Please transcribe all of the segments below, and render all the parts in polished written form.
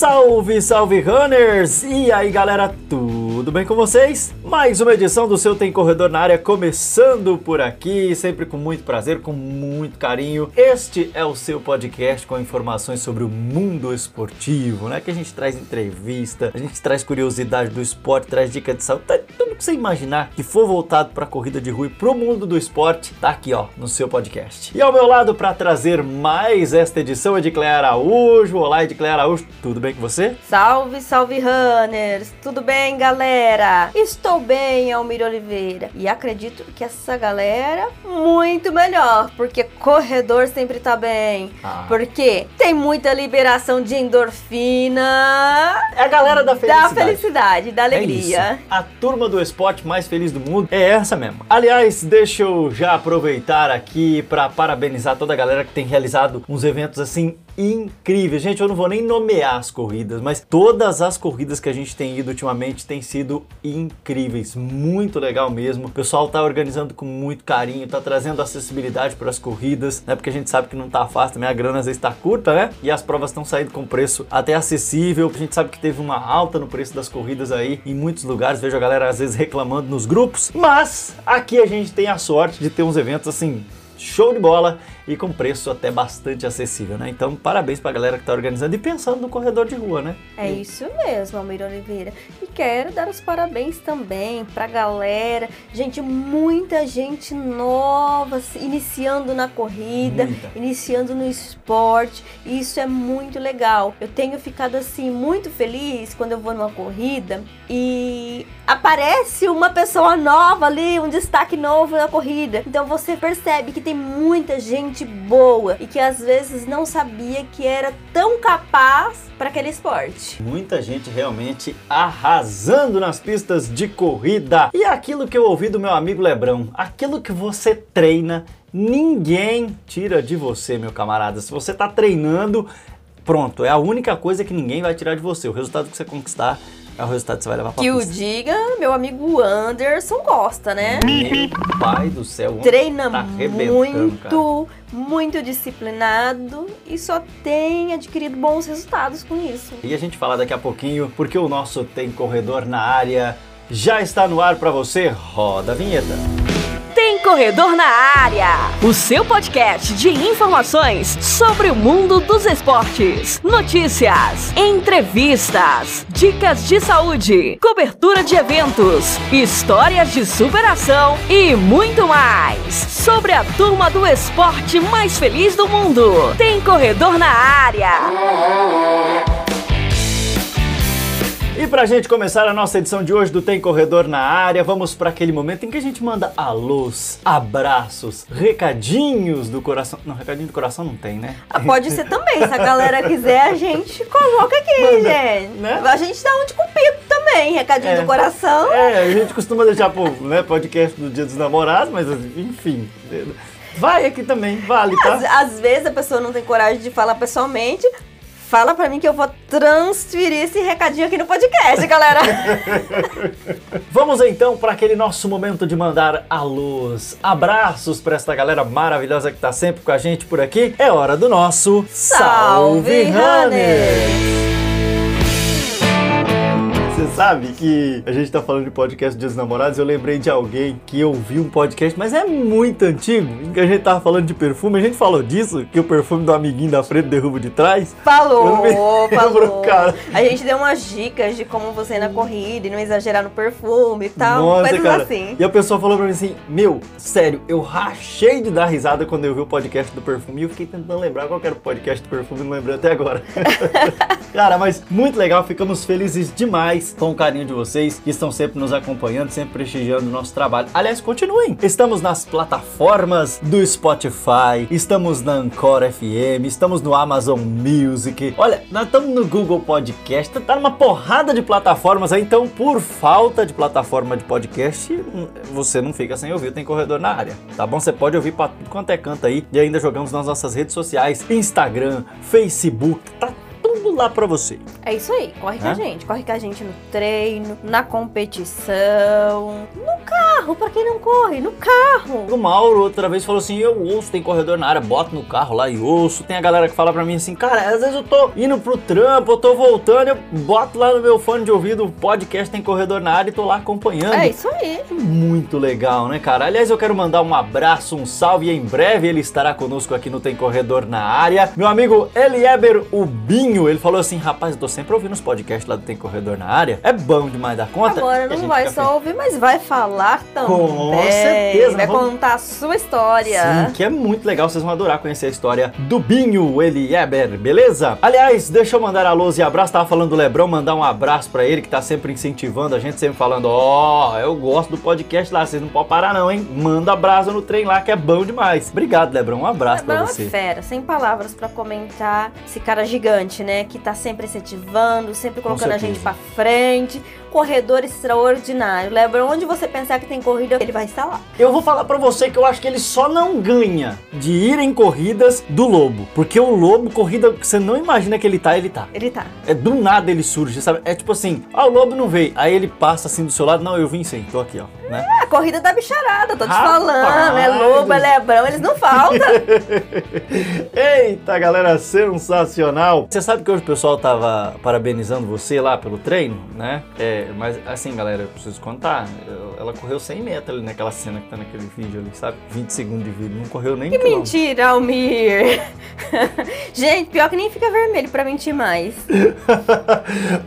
Salve, salve runners! E aí galera, tudo bem com vocês? Mais uma edição do seu Tem Corredor na Área começando por aqui, sempre com muito prazer, com muito carinho. Este é o seu podcast com informações sobre o mundo esportivo, né? Que a gente traz entrevista, a gente traz curiosidade do esporte, traz dica de saúde, tudo que você imaginar que for voltado para a corrida de rua e pro mundo do esporte, tá aqui ó, no seu podcast. E ao meu lado para trazer mais esta edição é Ediclé Araújo. Olá Ediclé Araújo, tudo bem com você? Salve, salve runners! Tudo bem, galera? Estou bem, Almir Oliveira. E acredito que essa galera muito melhor, porque corredor sempre tá bem. Porque tem muita liberação de endorfina. É a galera da felicidade. Da felicidade, da alegria. É isso. A turma do esporte mais feliz do mundo é essa mesmo. Aliás, deixa eu já aproveitar aqui para parabenizar toda a galera que tem realizado uns eventos assim incríveis. Gente, eu não vou nem nomear as corridas, mas todas as corridas que a gente tem ido ultimamente têm sido incríveis, muito legal mesmo. O pessoal tá organizando com muito carinho, tá trazendo acessibilidade para as corridas, né? Porque a gente sabe que não tá fácil também, a grana às vezes tá curta, né? E as provas estão saindo com preço até acessível. A gente sabe que teve uma alta no preço das corridas aí em muitos lugares, vejo a galera às vezes reclamando nos grupos, mas aqui a gente tem a sorte de ter uns eventos assim show de bola e com preço até bastante acessível, né? Então, parabéns pra galera que tá organizando e pensando no corredor de rua, né? É isso mesmo, Almir Oliveira. E quero dar os parabéns também pra galera. Gente, muita gente nova iniciando na corrida, iniciando no esporte. E isso é muito legal. Eu tenho ficado, assim, muito feliz quando eu vou numa corrida e aparece uma pessoa nova ali, um destaque novo na corrida. Então, você percebe que tem muita gente boa e que às vezes não sabia que era tão capaz para aquele esporte. Muita gente realmente arrasando nas pistas de corrida. E aquilo que eu ouvi do meu amigo Lebrão, aquilo que você treina, ninguém tira de você, meu camarada. Se você tá treinando, pronto, é a única coisa que ninguém vai tirar de você. O resultado que você conquistar é o resultado que você vai levar pra pista. Que o diga, meu amigo Anderson gosta, né? Meu pai do céu, treina tá muito, cara. Muito disciplinado e só tem adquirido bons resultados com isso. E a gente fala daqui a pouquinho, porque o nosso Tem Corredor na Área já está no ar pra você. Roda a vinheta. Tem Corredor na Área, o seu podcast de informações sobre o mundo dos esportes, notícias, entrevistas, dicas de saúde, cobertura de eventos, histórias de superação e muito mais sobre a turma do esporte mais feliz do mundo. Tem Corredor na Área. E pra gente começar a nossa edição de hoje do Tem Corredor na Área, vamos para aquele momento em que a gente manda alôs, abraços, recadinhos do coração. Não, recadinho do coração não tem, né? Ah, pode ser também, se a galera quiser a gente coloca aqui, manda, gente. Né? A gente dá um de cupido também, recadinho do coração. É, a gente costuma deixar pro né, podcast do Dia dos Namorados, mas enfim... Vai aqui também, vale, tá? Às vezes a pessoa não tem coragem de falar pessoalmente... Fala pra mim que eu vou transferir esse recadinho aqui no podcast, galera. Vamos então para aquele nosso momento de mandar alôs, abraços pra esta galera maravilhosa que tá sempre com a gente por aqui. É hora do nosso Salve Runners! Você sabe que a gente tá falando de podcast Dia dos Namorados, eu lembrei de alguém que eu vi um podcast, mas é muito antigo, em que a gente tava falando de perfume, a gente falou disso, que o perfume do amiguinho da frente derruba de trás. Falou. Cara. A gente deu umas dicas de como você ir na corrida e não exagerar no perfume e tal, nossa, coisas cara. Assim. E a pessoa falou pra mim assim, meu, sério, eu rachei de dar risada quando eu vi o podcast do perfume e eu fiquei tentando lembrar qual era o podcast do perfume, não lembrei até agora. Cara, mas muito legal, ficamos felizes demais com o carinho de vocês que estão sempre nos acompanhando, sempre prestigiando o nosso trabalho. Aliás, continuem! Estamos nas plataformas do Spotify, estamos na Anchor FM, estamos no Amazon Music, olha, nós estamos no Google Podcast, tá numa porrada de plataformas aí, então por falta de plataforma de podcast, você não fica sem ouvir, Tem Corredor na Área, tá bom? Você pode ouvir pra tudo quanto é canto aí e ainda jogamos nas nossas redes sociais, Instagram, Facebook, tá tudo lá pra você. É isso aí, corre com a gente. Corre com a gente no treino, na competição, no carro. carro, pra quem não corre, no carro. O Mauro outra vez falou assim, eu ouço, tem corredor na área, boto no carro lá e ouço. Tem a galera que fala pra mim assim, cara, às vezes eu tô indo pro trampo, eu tô voltando, eu boto lá no meu fone de ouvido o podcast Tem Corredor na Área e tô lá acompanhando. É isso aí. Muito legal, né, cara? Aliás, eu quero mandar um abraço, um salve, e em breve ele estará conosco aqui no Tem Corredor na Área. Meu amigo Elieber Ubinho, ele falou assim, rapaz, eu tô sempre ouvindo os podcasts lá do Tem Corredor na Área, é bom demais da conta. Agora não vai só ouvir, mas vai falar também. Com certeza. Vai contar a sua história. Sim, que é muito legal, vocês vão adorar conhecer a história do Binho Elieber, beleza? Aliás, deixa eu mandar alôs e abraço, tava falando do Lebrão, mandar um abraço pra ele que tá sempre incentivando a gente, sempre falando, ó, eu gosto do podcast lá, vocês não podem parar não, hein? Manda abraço no trem lá que é bom demais. Obrigado, Lebrão, um abraço pra você. Lebrão é fera, sem palavras pra comentar, esse cara gigante, né, que tá sempre incentivando, sempre colocando a gente pra frente, corredor extraordinário. Lebrão, onde você pensar que tem corrida, ele vai estar lá. Eu vou falar pra você que eu acho que ele só não ganha de ir em corridas do Lobo, porque o Lobo, corrida que você não imagina que ele tá, ele tá. Ele tá. É do nada ele surge, sabe? É tipo assim, ah, o Lobo não veio, aí ele passa assim do seu lado, não, eu vim sim, tô aqui, ó. Né? É, a corrida da bicharada, tô te falando, é Lobo, é Lebrão, eles não faltam. Eita, galera, sensacional. Você sabe que hoje o pessoal tava parabenizando você lá pelo treino, né? É, mas assim, galera, eu preciso contar, ela correu 100 metros ali naquela cena que tá naquele vídeo ali, sabe? 20 segundos de vídeo, não correu nem quilômetro. Que mentira, Almir! Gente, pior que nem fica vermelho pra mentir mais.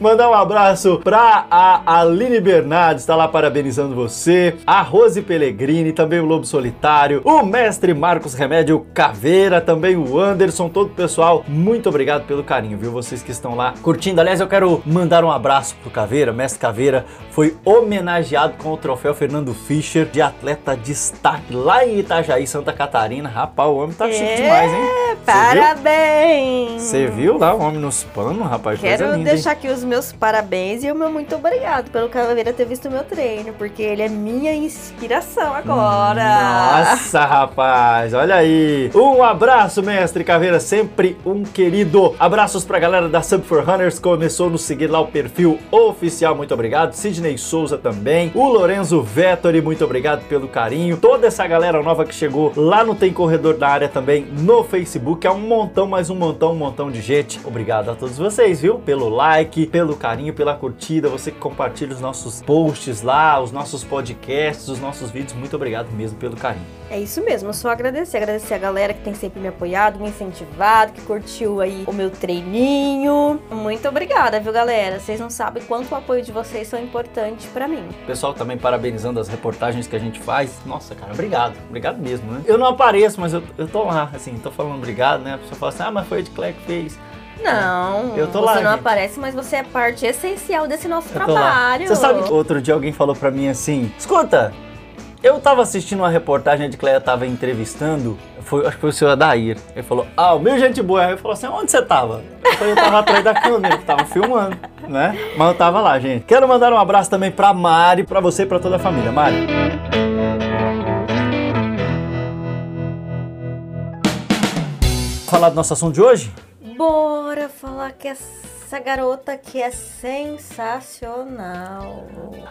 Mandar um abraço pra a Aline Bernardes, tá lá parabenizando você, a Rose Pellegrini, também o Lobo Solitário, o mestre Marcos Remédio Caveira, também o Anderson, todo o pessoal, muito obrigado pelo carinho, viu? Vocês que estão lá curtindo. Aliás, eu quero mandar um abraço pro Caveira, o mestre Caveira foi homenageado com o troféu Fernando Fischer de atleta destaque lá em Itajaí, Santa Catarina. Rapaz, o homem tá chique demais, hein? Parabéns! Você viu lá o homem nos panos, rapaz? Quero linda, deixar aqui os meus parabéns e o meu muito obrigado pelo Caveira ter visto o meu treino, porque ele é minha inspiração agora. Nossa, rapaz, olha aí. Um abraço, mestre Caveira, sempre um querido. Abraços pra galera da Sub4Runners, começou a nos seguir lá o perfil oficial, muito obrigado. Sidney Souza também, o Lorenzo Vettori, muito obrigado pelo carinho. Toda essa galera nova que chegou lá no Tem Corredor na Área também no Facebook, que é um montão, mais um montão de gente. Obrigado a todos vocês, viu? Pelo like, pelo carinho, pela curtida, você que compartilha os nossos posts lá, os nossos podcasts, os nossos vídeos, muito obrigado mesmo pelo carinho. É isso mesmo, eu só agradecer, agradecer a galera que tem sempre me apoiado, me incentivado, que curtiu aí o meu treininho. Muito obrigada, viu, galera? Vocês não sabem quanto o apoio de vocês são importante pra mim. O pessoal também parabenizando as reportagens que a gente faz. Nossa, cara, obrigado, obrigado mesmo, né? Eu não apareço, mas eu tô lá, assim, tô falando obrigado. Né? A pessoa fala assim, ah, mas foi o Ediclé que fez. Não, eu tô lá, você não, gente, aparece, mas você é parte essencial desse nosso trabalho. Você sabe que outro dia alguém falou pra mim assim, escuta, eu tava assistindo uma reportagem, a Ediclé tava entrevistando, acho que foi o senhor Adair, ele falou, ah, o meu gente boa, ele falou assim, onde você tava? Eu tava atrás da câmera, que tava filmando, né? Mas eu tava lá, gente. Quero mandar um abraço também pra Mari, pra você e pra toda a família, Mari. Falar do nosso assunto de hoje? Bora falar que essa garota aqui é sensacional.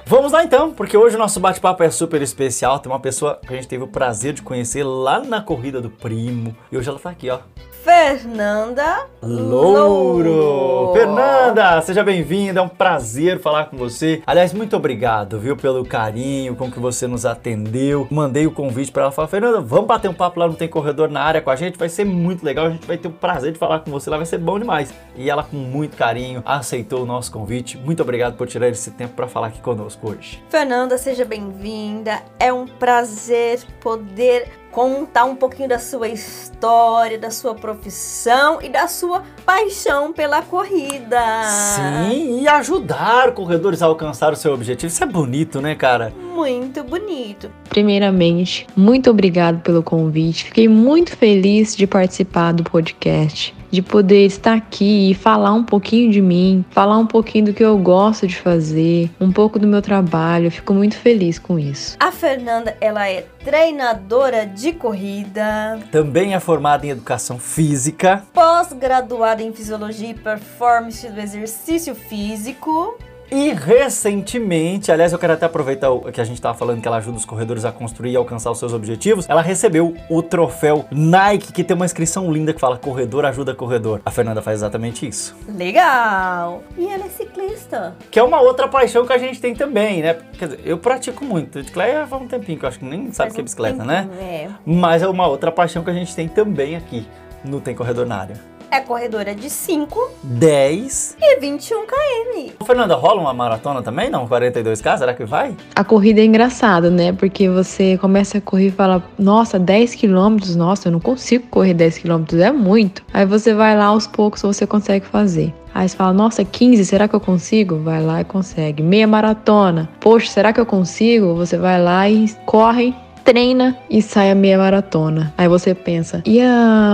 Vamos lá então, porque hoje o nosso bate-papo é super especial. Tem uma pessoa que a gente teve o prazer de conhecer lá na corrida do primo. E hoje ela tá aqui, ó. Fernanda Louro. Fernanda, seja bem-vinda, é um prazer falar com você. Aliás, muito obrigado, viu, pelo carinho com que você nos atendeu. Mandei o convite para ela, falar, Fernanda, vamos bater um papo lá no Tem Corredor na Área com a gente, vai ser muito legal, a gente vai ter o prazer de falar com você lá, vai ser bom demais. E ela, com muito carinho, aceitou o nosso convite. Muito obrigado por tirar esse tempo para falar aqui conosco hoje. Fernanda, seja bem-vinda, é um prazer poder contar um pouquinho da sua história, da sua profissão e da sua paixão pela corrida. Sim, e ajudar corredores a alcançar o seu objetivo. Isso é bonito, né, cara? Muito bonito. Primeiramente, muito obrigado pelo convite. Fiquei muito feliz de participar do podcast, de poder estar aqui e falar um pouquinho de mim, falar um pouquinho do que eu gosto de fazer, um pouco do meu trabalho, eu fico muito feliz com isso. A Fernanda, ela é treinadora de corrida, também é formada em educação física, pós-graduada em fisiologia e performance do exercício físico, E recentemente, aliás, eu quero até aproveitar que a gente estava falando que ela ajuda os corredores a construir e alcançar os seus objetivos, ela recebeu o troféu Nike, que tem uma inscrição linda que fala corredor ajuda corredor. A Fernanda faz exatamente isso. Legal! E ela é ciclista. Que é uma outra paixão que a gente tem também, né? Quer dizer, eu pratico muito. Ediclé faz um tempinho que eu acho que nem sabe o que é bicicleta, né? É. Mas é uma outra paixão que a gente tem também aqui no Tem Corredor na Área. É corredora de 5, 10 e 21 km. Fernanda, rola uma maratona também, não? 42K, será que vai? A corrida é engraçada, né? Porque você começa a correr e fala, nossa, 10 km, nossa, eu não consigo correr 10 km, é muito. Aí você vai lá, aos poucos você consegue fazer. Aí você fala, nossa, 15, será que eu consigo? Vai lá e consegue. Meia maratona, poxa, será que eu consigo? Você vai lá e corre, treina e sai a meia maratona. Aí você pensa, e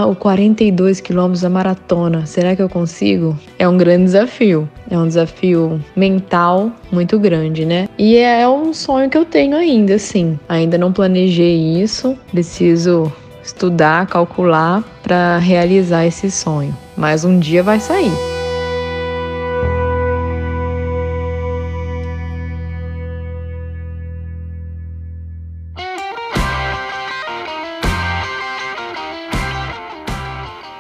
o 42 quilômetros da maratona, será que eu consigo? É um grande desafio. É um desafio mental muito grande, né? E é um sonho que eu tenho ainda, assim. Ainda não planejei isso. Preciso estudar, calcular para realizar esse sonho. Mas um dia vai sair.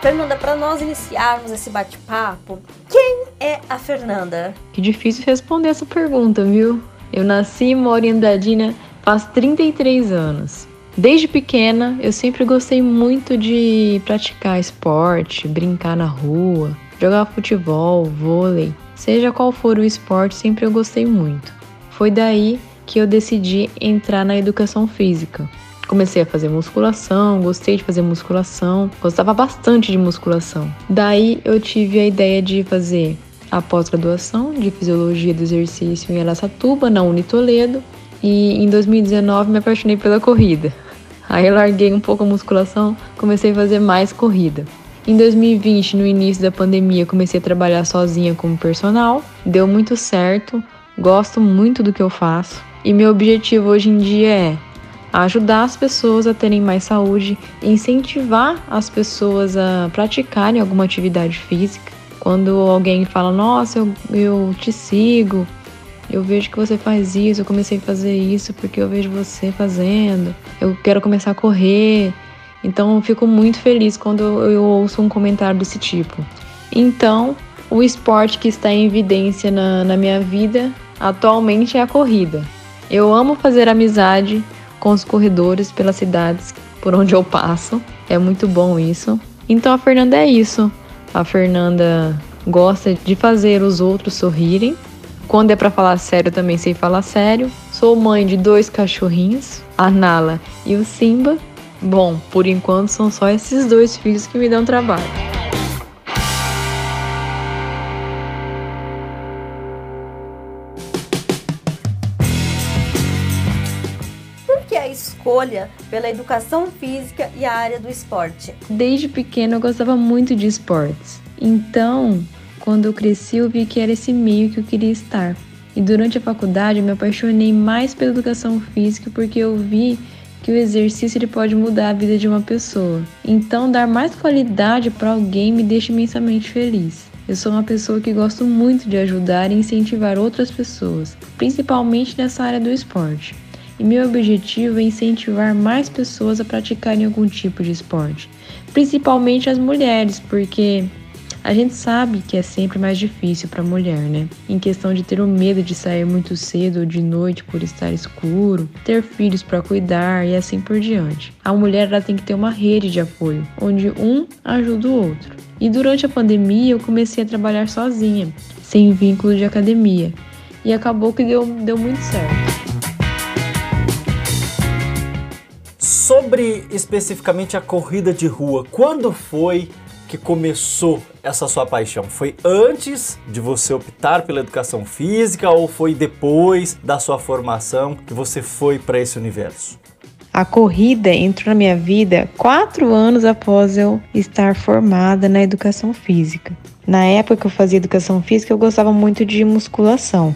Fernanda, para nós iniciarmos esse bate-papo, quem é a Fernanda? Que difícil responder essa pergunta, viu? Eu nasci e moro em Andradina faz 33 anos. Desde pequena, eu sempre gostei muito de praticar esporte, brincar na rua, jogar futebol, vôlei. Seja qual for o esporte, sempre eu gostei muito. Foi daí que eu decidi entrar na educação física. Comecei a fazer musculação, gostei de fazer musculação, gostava bastante de musculação. Daí eu tive a ideia de fazer a pós-graduação de Fisiologia do Exercício em Araçatuba, na Uni Toledo, e em 2019 me apaixonei pela corrida. Aí eu larguei um pouco a musculação, comecei a fazer mais corrida. Em 2020, no início da pandemia, comecei a trabalhar sozinha como personal, deu muito certo, gosto muito do que eu faço, e meu objetivo hoje em dia é ajudar as pessoas a terem mais saúde, incentivar as pessoas a praticarem alguma atividade física. Quando alguém fala, nossa, eu te sigo, eu vejo que você faz isso, eu comecei a fazer isso porque eu vejo você fazendo, eu quero começar a correr. Então eu fico muito feliz quando eu ouço um comentário desse tipo. Então, o esporte que está em evidência na minha vida atualmente é a corrida. Eu amo fazer amizade com os corredores pelas cidades por onde eu passo. É muito bom isso. Então a Fernanda é isso. A Fernanda gosta de fazer os outros sorrirem. Quando é pra falar sério, também sei falar sério. Sou mãe de 2 cachorrinhos, a Nala e o Simba. Bom, por enquanto são só esses 2 filhos que me dão trabalho. Escolha pela educação física e a área do esporte. Desde pequena eu gostava muito de esportes. Então, quando eu cresci, eu vi que era esse meio que eu queria estar. E durante a faculdade eu me apaixonei mais pela educação física porque eu vi que o exercício ele pode mudar a vida de uma pessoa. Então, dar mais qualidade para alguém me deixa imensamente feliz. Eu sou uma pessoa que gosto muito de ajudar e incentivar outras pessoas, principalmente nessa área do esporte. E meu objetivo é incentivar mais pessoas a praticarem algum tipo de esporte, principalmente as mulheres, porque a gente sabe que é sempre mais difícil para a mulher, né? Em questão de ter o medo de sair muito cedo ou de noite por estar escuro, ter filhos para cuidar e assim por diante. A mulher ela tem que ter uma rede de apoio, onde um ajuda o outro. E durante a pandemia eu comecei a trabalhar sozinha, sem vínculo de academia, e acabou que deu muito certo. Sobre, especificamente, a corrida de rua, quando foi que começou essa sua paixão? Foi antes de você optar pela educação física ou foi depois da sua formação que você foi para esse universo? A corrida entrou na minha vida 4 anos após eu estar formada na educação física. Na época que eu fazia educação física, eu gostava muito de musculação.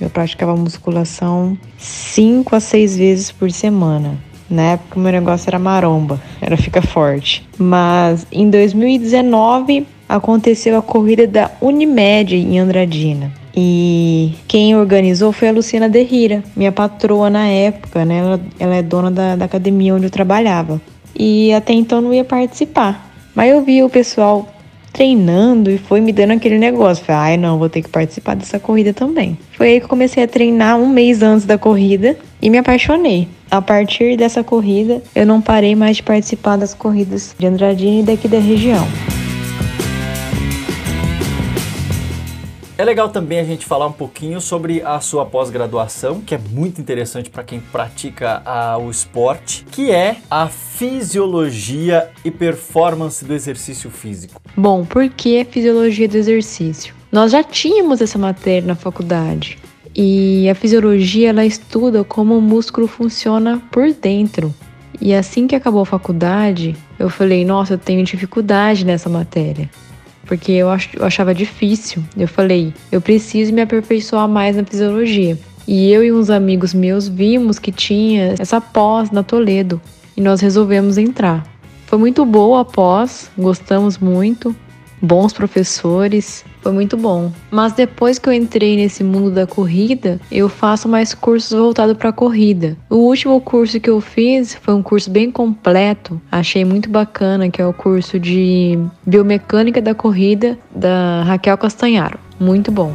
Eu praticava musculação 5 a 6 vezes por semana. Na época, o meu negócio era maromba, era ficar forte. Mas em 2019, aconteceu a corrida da Unimed em Andradina. E quem organizou foi a Luciana Derira, minha patroa na época, né? Ela é dona da academia onde eu trabalhava. E até então não ia participar. Mas eu vi o pessoal treinando e foi me dando aquele negócio. Falei, não, vou ter que participar dessa corrida também. Foi aí que eu comecei a treinar um mês antes da corrida e me apaixonei. A partir dessa corrida, eu não parei mais de participar das corridas de Andradina e daqui da região. É legal também a gente falar um pouquinho sobre a sua pós-graduação, que é muito interessante para quem pratica o esporte, que é a Fisiologia e Performance do Exercício Físico. Bom, por que Fisiologia do Exercício? Nós já tínhamos essa matéria na faculdade e a fisiologia ela estuda como o músculo funciona por dentro. E assim que acabou a faculdade, eu falei, nossa, eu tenho dificuldade nessa matéria. Porque eu achava difícil. Eu falei, eu preciso me aperfeiçoar mais na fisiologia. E eu e uns amigos meus vimos que tinha essa pós na Toledo. E nós resolvemos entrar. Foi muito boa a pós, gostamos muito. Bons professores, foi muito bom. Mas depois que eu entrei nesse mundo da corrida, eu faço mais cursos voltados para a corrida. O último curso que eu fiz foi um curso bem completo, achei muito bacana, que é o curso de Biomecânica da Corrida, da Raquel Castanharo. Muito bom.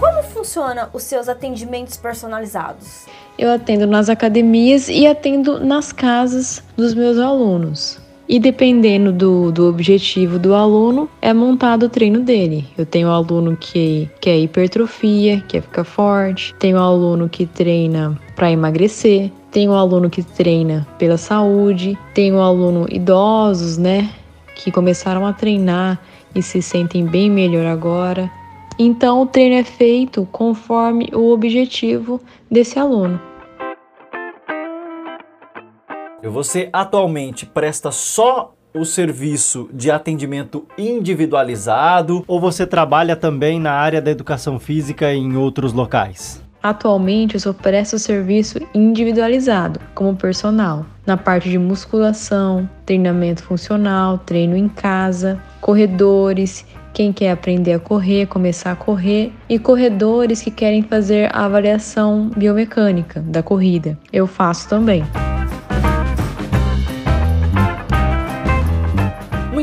Como funciona os seus atendimentos personalizados? Eu atendo nas academias e atendo nas casas dos meus alunos. E dependendo do objetivo do aluno, é montado o treino dele. Eu tenho aluno que quer hipertrofia, quer ficar forte. Tenho aluno que treina para emagrecer. Tenho aluno que treina pela saúde. Tenho aluno idosos, né? Que começaram a treinar e se sentem bem melhor agora. Então, o treino é feito conforme o objetivo desse aluno. Você atualmente presta só o serviço de atendimento individualizado ou você trabalha também na área da educação física em outros locais? Atualmente eu só presto serviço individualizado, como personal, na parte de musculação, treinamento funcional, treino em casa, corredores, quem quer aprender a correr, começar a correr, e corredores que querem fazer a avaliação biomecânica da corrida. Eu faço também.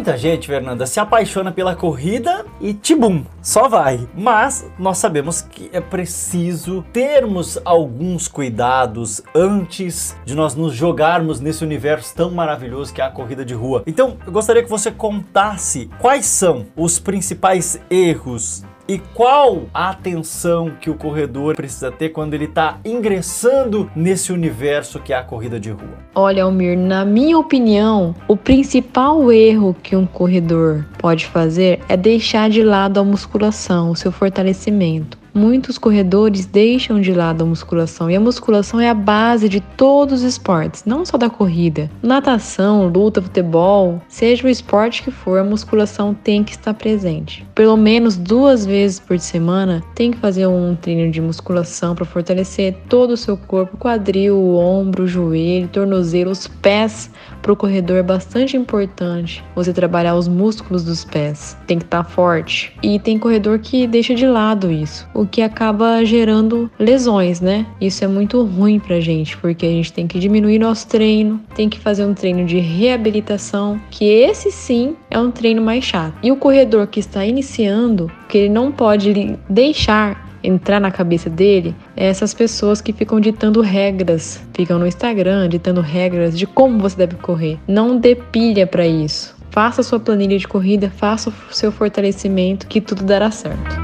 Muita gente, Fernanda, se apaixona pela corrida e tibum, só vai. Mas nós sabemos que é preciso termos alguns cuidados antes de nós nos jogarmos nesse universo tão maravilhoso que é a corrida de rua. Então, eu gostaria que você contasse quais são os principais erros e qual a atenção que o corredor precisa ter quando ele está ingressando nesse universo que é a corrida de rua? Olha, Almir, na minha opinião, o principal erro que um corredor pode fazer é deixar de lado a musculação, o seu fortalecimento. Muitos corredores deixam de lado a musculação e a musculação é a base de todos os esportes, não só da corrida. Natação, luta, futebol, seja o esporte que for, a musculação tem que estar presente. Pelo menos 2 vezes por semana tem que fazer um treino de musculação para fortalecer todo o seu corpo, quadril, ombro, joelho, tornozelo, os pés. Para o corredor é bastante importante você trabalhar os músculos dos pés, tem que estar forte. E tem corredor que deixa de lado isso, o que acaba gerando lesões, né? Isso é muito ruim pra gente, porque a gente tem que diminuir nosso treino, tem que fazer um treino de reabilitação, que esse sim é um treino mais chato. E o corredor que está iniciando, que ele não pode deixar entrar na cabeça dele, é essas pessoas que ficam ditando regras, ficam no Instagram ditando regras de como você deve correr. Não dê pilha pra isso. Faça a sua planilha de corrida, faça o seu fortalecimento, que tudo dará certo.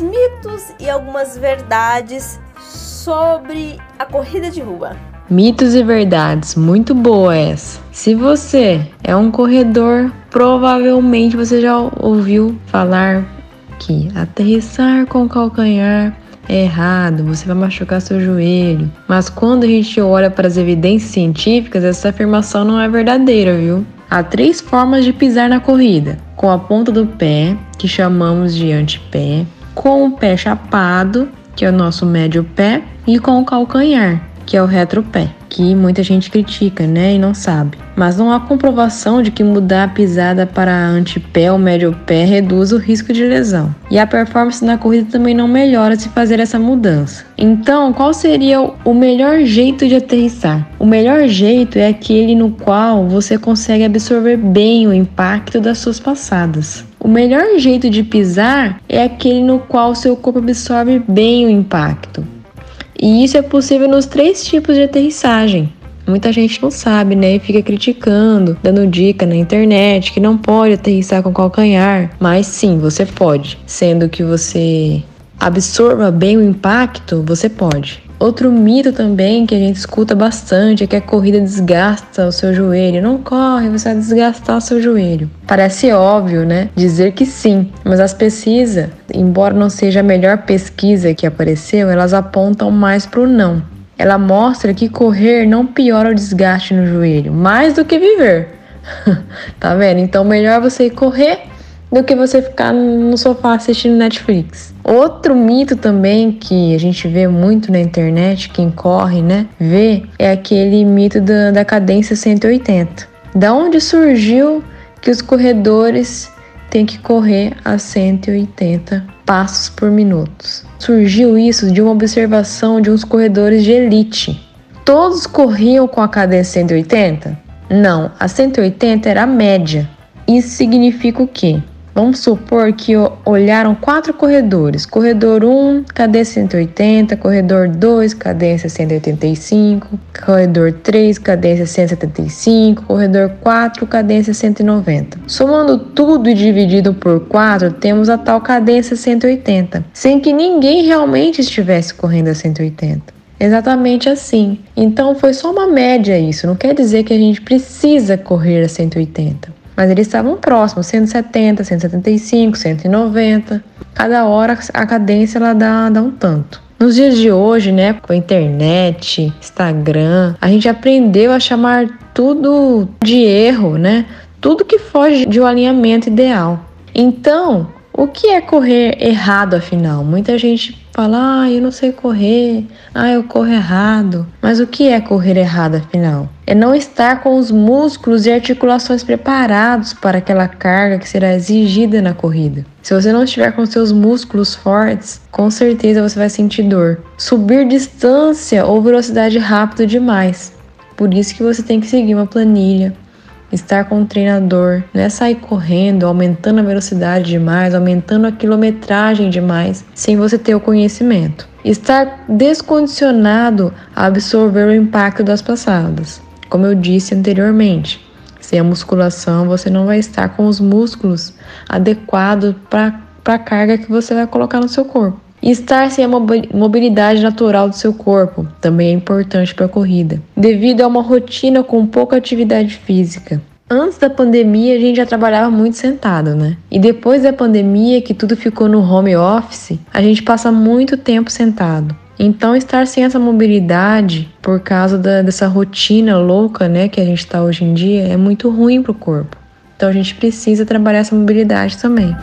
Mitos e algumas verdades sobre a corrida de rua. Mitos e verdades, muito boa essa. Se você é um corredor, provavelmente você já ouviu falar que aterrissar com o calcanhar é errado, você vai machucar seu joelho. Mas quando a gente olha para as evidências científicas, essa afirmação não é verdadeira, viu? Há 3 formas de pisar na corrida: com a ponta do pé, que chamamos de antepé, com o pé chapado, que é o nosso médio pé, e com o calcanhar, que é o retropé, que muita gente critica, né, e não sabe. Mas não há comprovação de que mudar a pisada para antepé ou médio pé reduz o risco de lesão. E a performance na corrida também não melhora se fazer essa mudança. Então, qual seria o melhor jeito de aterrissar? O melhor jeito é aquele no qual você consegue absorver bem o impacto das suas passadas. O melhor jeito de pisar é aquele no qual seu corpo absorve bem o impacto. E isso é possível nos 3 tipos de aterrissagem. Muita gente não sabe, né? E fica criticando, dando dica na internet que não pode aterrissar com calcanhar. Mas sim, você pode. Sendo que você absorva bem o impacto, você pode. Outro mito também que a gente escuta bastante é que a corrida desgasta o seu joelho. Não corre, você vai desgastar o seu joelho. Parece óbvio, né? Dizer que sim, mas as pesquisas, embora não seja a melhor pesquisa que apareceu, elas apontam mais para o não. Ela mostra que correr não piora o desgaste no joelho, mais do que viver. Tá vendo? Então, melhor você ir correr do que você ficar no sofá assistindo Netflix. Outro mito também que a gente vê muito na internet, quem corre, né, vê, é aquele mito da cadência 180. Da onde surgiu que os corredores têm que correr a 180 passos por minuto? Surgiu isso de uma observação de uns corredores de elite. Todos corriam com a cadência 180? Não, a 180 era a média. Isso significa o quê? Vamos supor que olharam 4 corredores. Corredor 1, cadência 180, corredor 2, cadência 185, corredor 3, cadência 175, corredor 4, cadência 190. Somando tudo e dividido por 4, temos a tal cadência 180, sem que ninguém realmente estivesse correndo a 180. Exatamente assim. Então foi só uma média isso, não quer dizer que a gente precisa correr a 180. Mas eles estavam próximos, 170, 175, 190. Cada hora a cadência ela dá um tanto. Nos dias de hoje, né, com a internet, Instagram, a gente aprendeu a chamar tudo de erro, né? Tudo que foge de um alinhamento ideal. Então, o que é correr errado, afinal? Muita gente fala, eu não sei correr, eu corro errado. Mas o que é correr errado, afinal? É não estar com os músculos e articulações preparados para aquela carga que será exigida na corrida. Se você não estiver com seus músculos fortes, com certeza você vai sentir dor. Subir distância ou velocidade rápido demais. Por isso que você tem que seguir uma planilha. Estar com um treinador, não é sair correndo, aumentando a velocidade demais, aumentando a quilometragem demais, sem você ter o conhecimento. Estar descondicionado a absorver o impacto das passadas. Como eu disse anteriormente, sem a musculação você não vai estar com os músculos adequados para a carga que você vai colocar no seu corpo. E estar sem a mobilidade natural do seu corpo também é importante para a corrida, devido a uma rotina com pouca atividade física. Antes da pandemia, a gente já trabalhava muito sentado, né? E depois da pandemia, que tudo ficou no home office, a gente passa muito tempo sentado. Então, estar sem essa mobilidade, por causa dessa rotina louca, né, que a gente está hoje em dia, é muito ruim para o corpo. Então, a gente precisa trabalhar essa mobilidade também.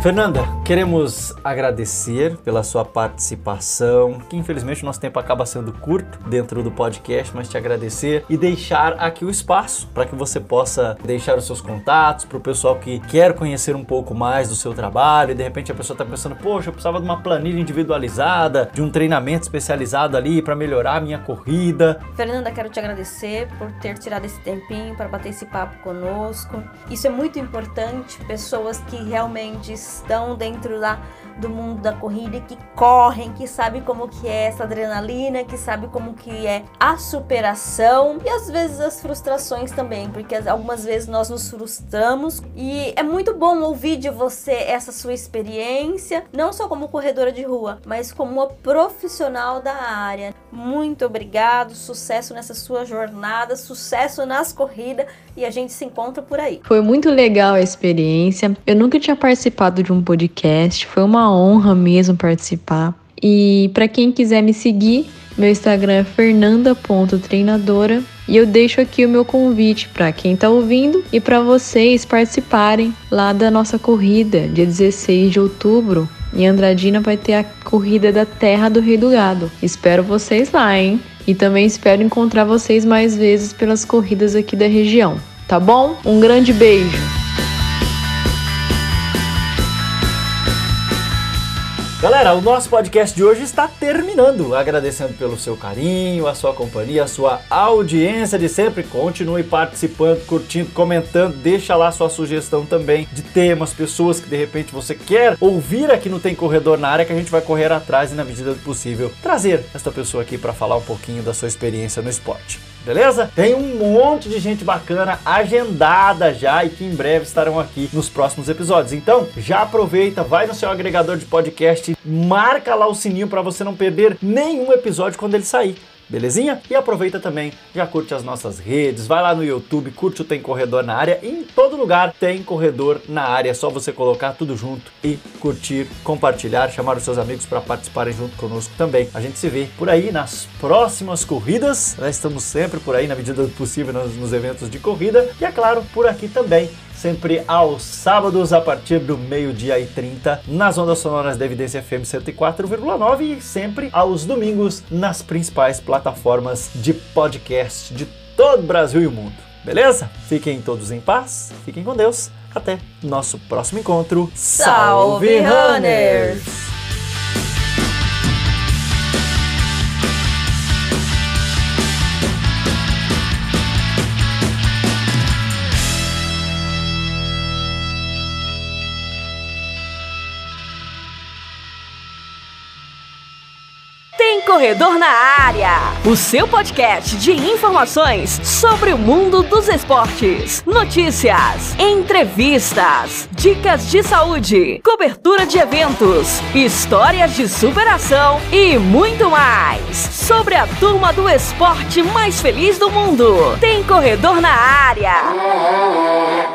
Fernanda, queremos agradecer pela sua participação, que infelizmente o nosso tempo acaba sendo curto dentro do podcast, mas te agradecer e deixar aqui o espaço para que você possa deixar os seus contatos para o pessoal que quer conhecer um pouco mais do seu trabalho e de repente a pessoa está pensando, poxa, eu precisava de uma planilha individualizada, de um treinamento especializado ali para melhorar a minha corrida. Fernanda, quero te agradecer por ter tirado esse tempinho para bater esse papo conosco. Isso é muito importante, pessoas que realmente estão dentro lá do mundo da corrida, que correm, que sabem como que é essa adrenalina, que sabem como que é a superação e às vezes as frustrações também, porque algumas vezes nós nos frustramos e é muito bom ouvir de você essa sua experiência, não só como corredora de rua, mas como uma profissional da área. Muito obrigado, sucesso nessa sua jornada, sucesso nas corridas e a gente se encontra por aí. Foi muito legal a experiência, eu nunca tinha participado de um podcast, foi uma honra mesmo participar. E para quem quiser me seguir, meu Instagram é fernanda.treinadora e eu deixo aqui o meu convite para quem está ouvindo e para vocês participarem lá da nossa corrida, dia 16 de outubro, Em Andradina vai ter a corrida da Terra do Rei do Gado. Espero vocês lá, hein? E também espero encontrar vocês mais vezes pelas corridas aqui da região. Tá bom? Um grande beijo! Galera, o nosso podcast de hoje está terminando. Agradecendo pelo seu carinho, a sua companhia, a sua audiência de sempre. Continue participando, curtindo, comentando. Deixa lá sua sugestão também de temas, pessoas que de repente você quer ouvir aqui no Tem Corredor na Área, que a gente vai correr atrás e, na medida do possível, trazer esta pessoa aqui para falar um pouquinho da sua experiência no esporte. Beleza? Tem um monte de gente bacana agendada já e que em breve estarão aqui nos próximos episódios. Então, já aproveita, vai no seu agregador de podcast, marca lá o sininho para você não perder nenhum episódio quando ele sair. Belezinha? E aproveita também, já curte as nossas redes, vai lá no YouTube, curte o Tem Corredor na Área, em todo lugar tem Corredor na Área, é só você colocar tudo junto e curtir, compartilhar, chamar os seus amigos para participarem junto conosco também. A gente se vê por aí nas próximas corridas, nós estamos sempre por aí na medida do possível nos eventos de corrida e, é claro, por aqui também. Sempre aos sábados, a partir do 12h30, nas ondas sonoras da Evidência FM 104,9 e sempre aos domingos nas principais plataformas de podcast de todo o Brasil e o mundo. Beleza? Fiquem todos em paz, fiquem com Deus, até nosso próximo encontro. Salve, Runners! Corredor na Área, o seu podcast de informações sobre o mundo dos esportes, notícias, entrevistas, dicas de saúde, cobertura de eventos, histórias de superação e muito mais. Sobre a turma do esporte mais feliz do mundo, tem Corredor na Área.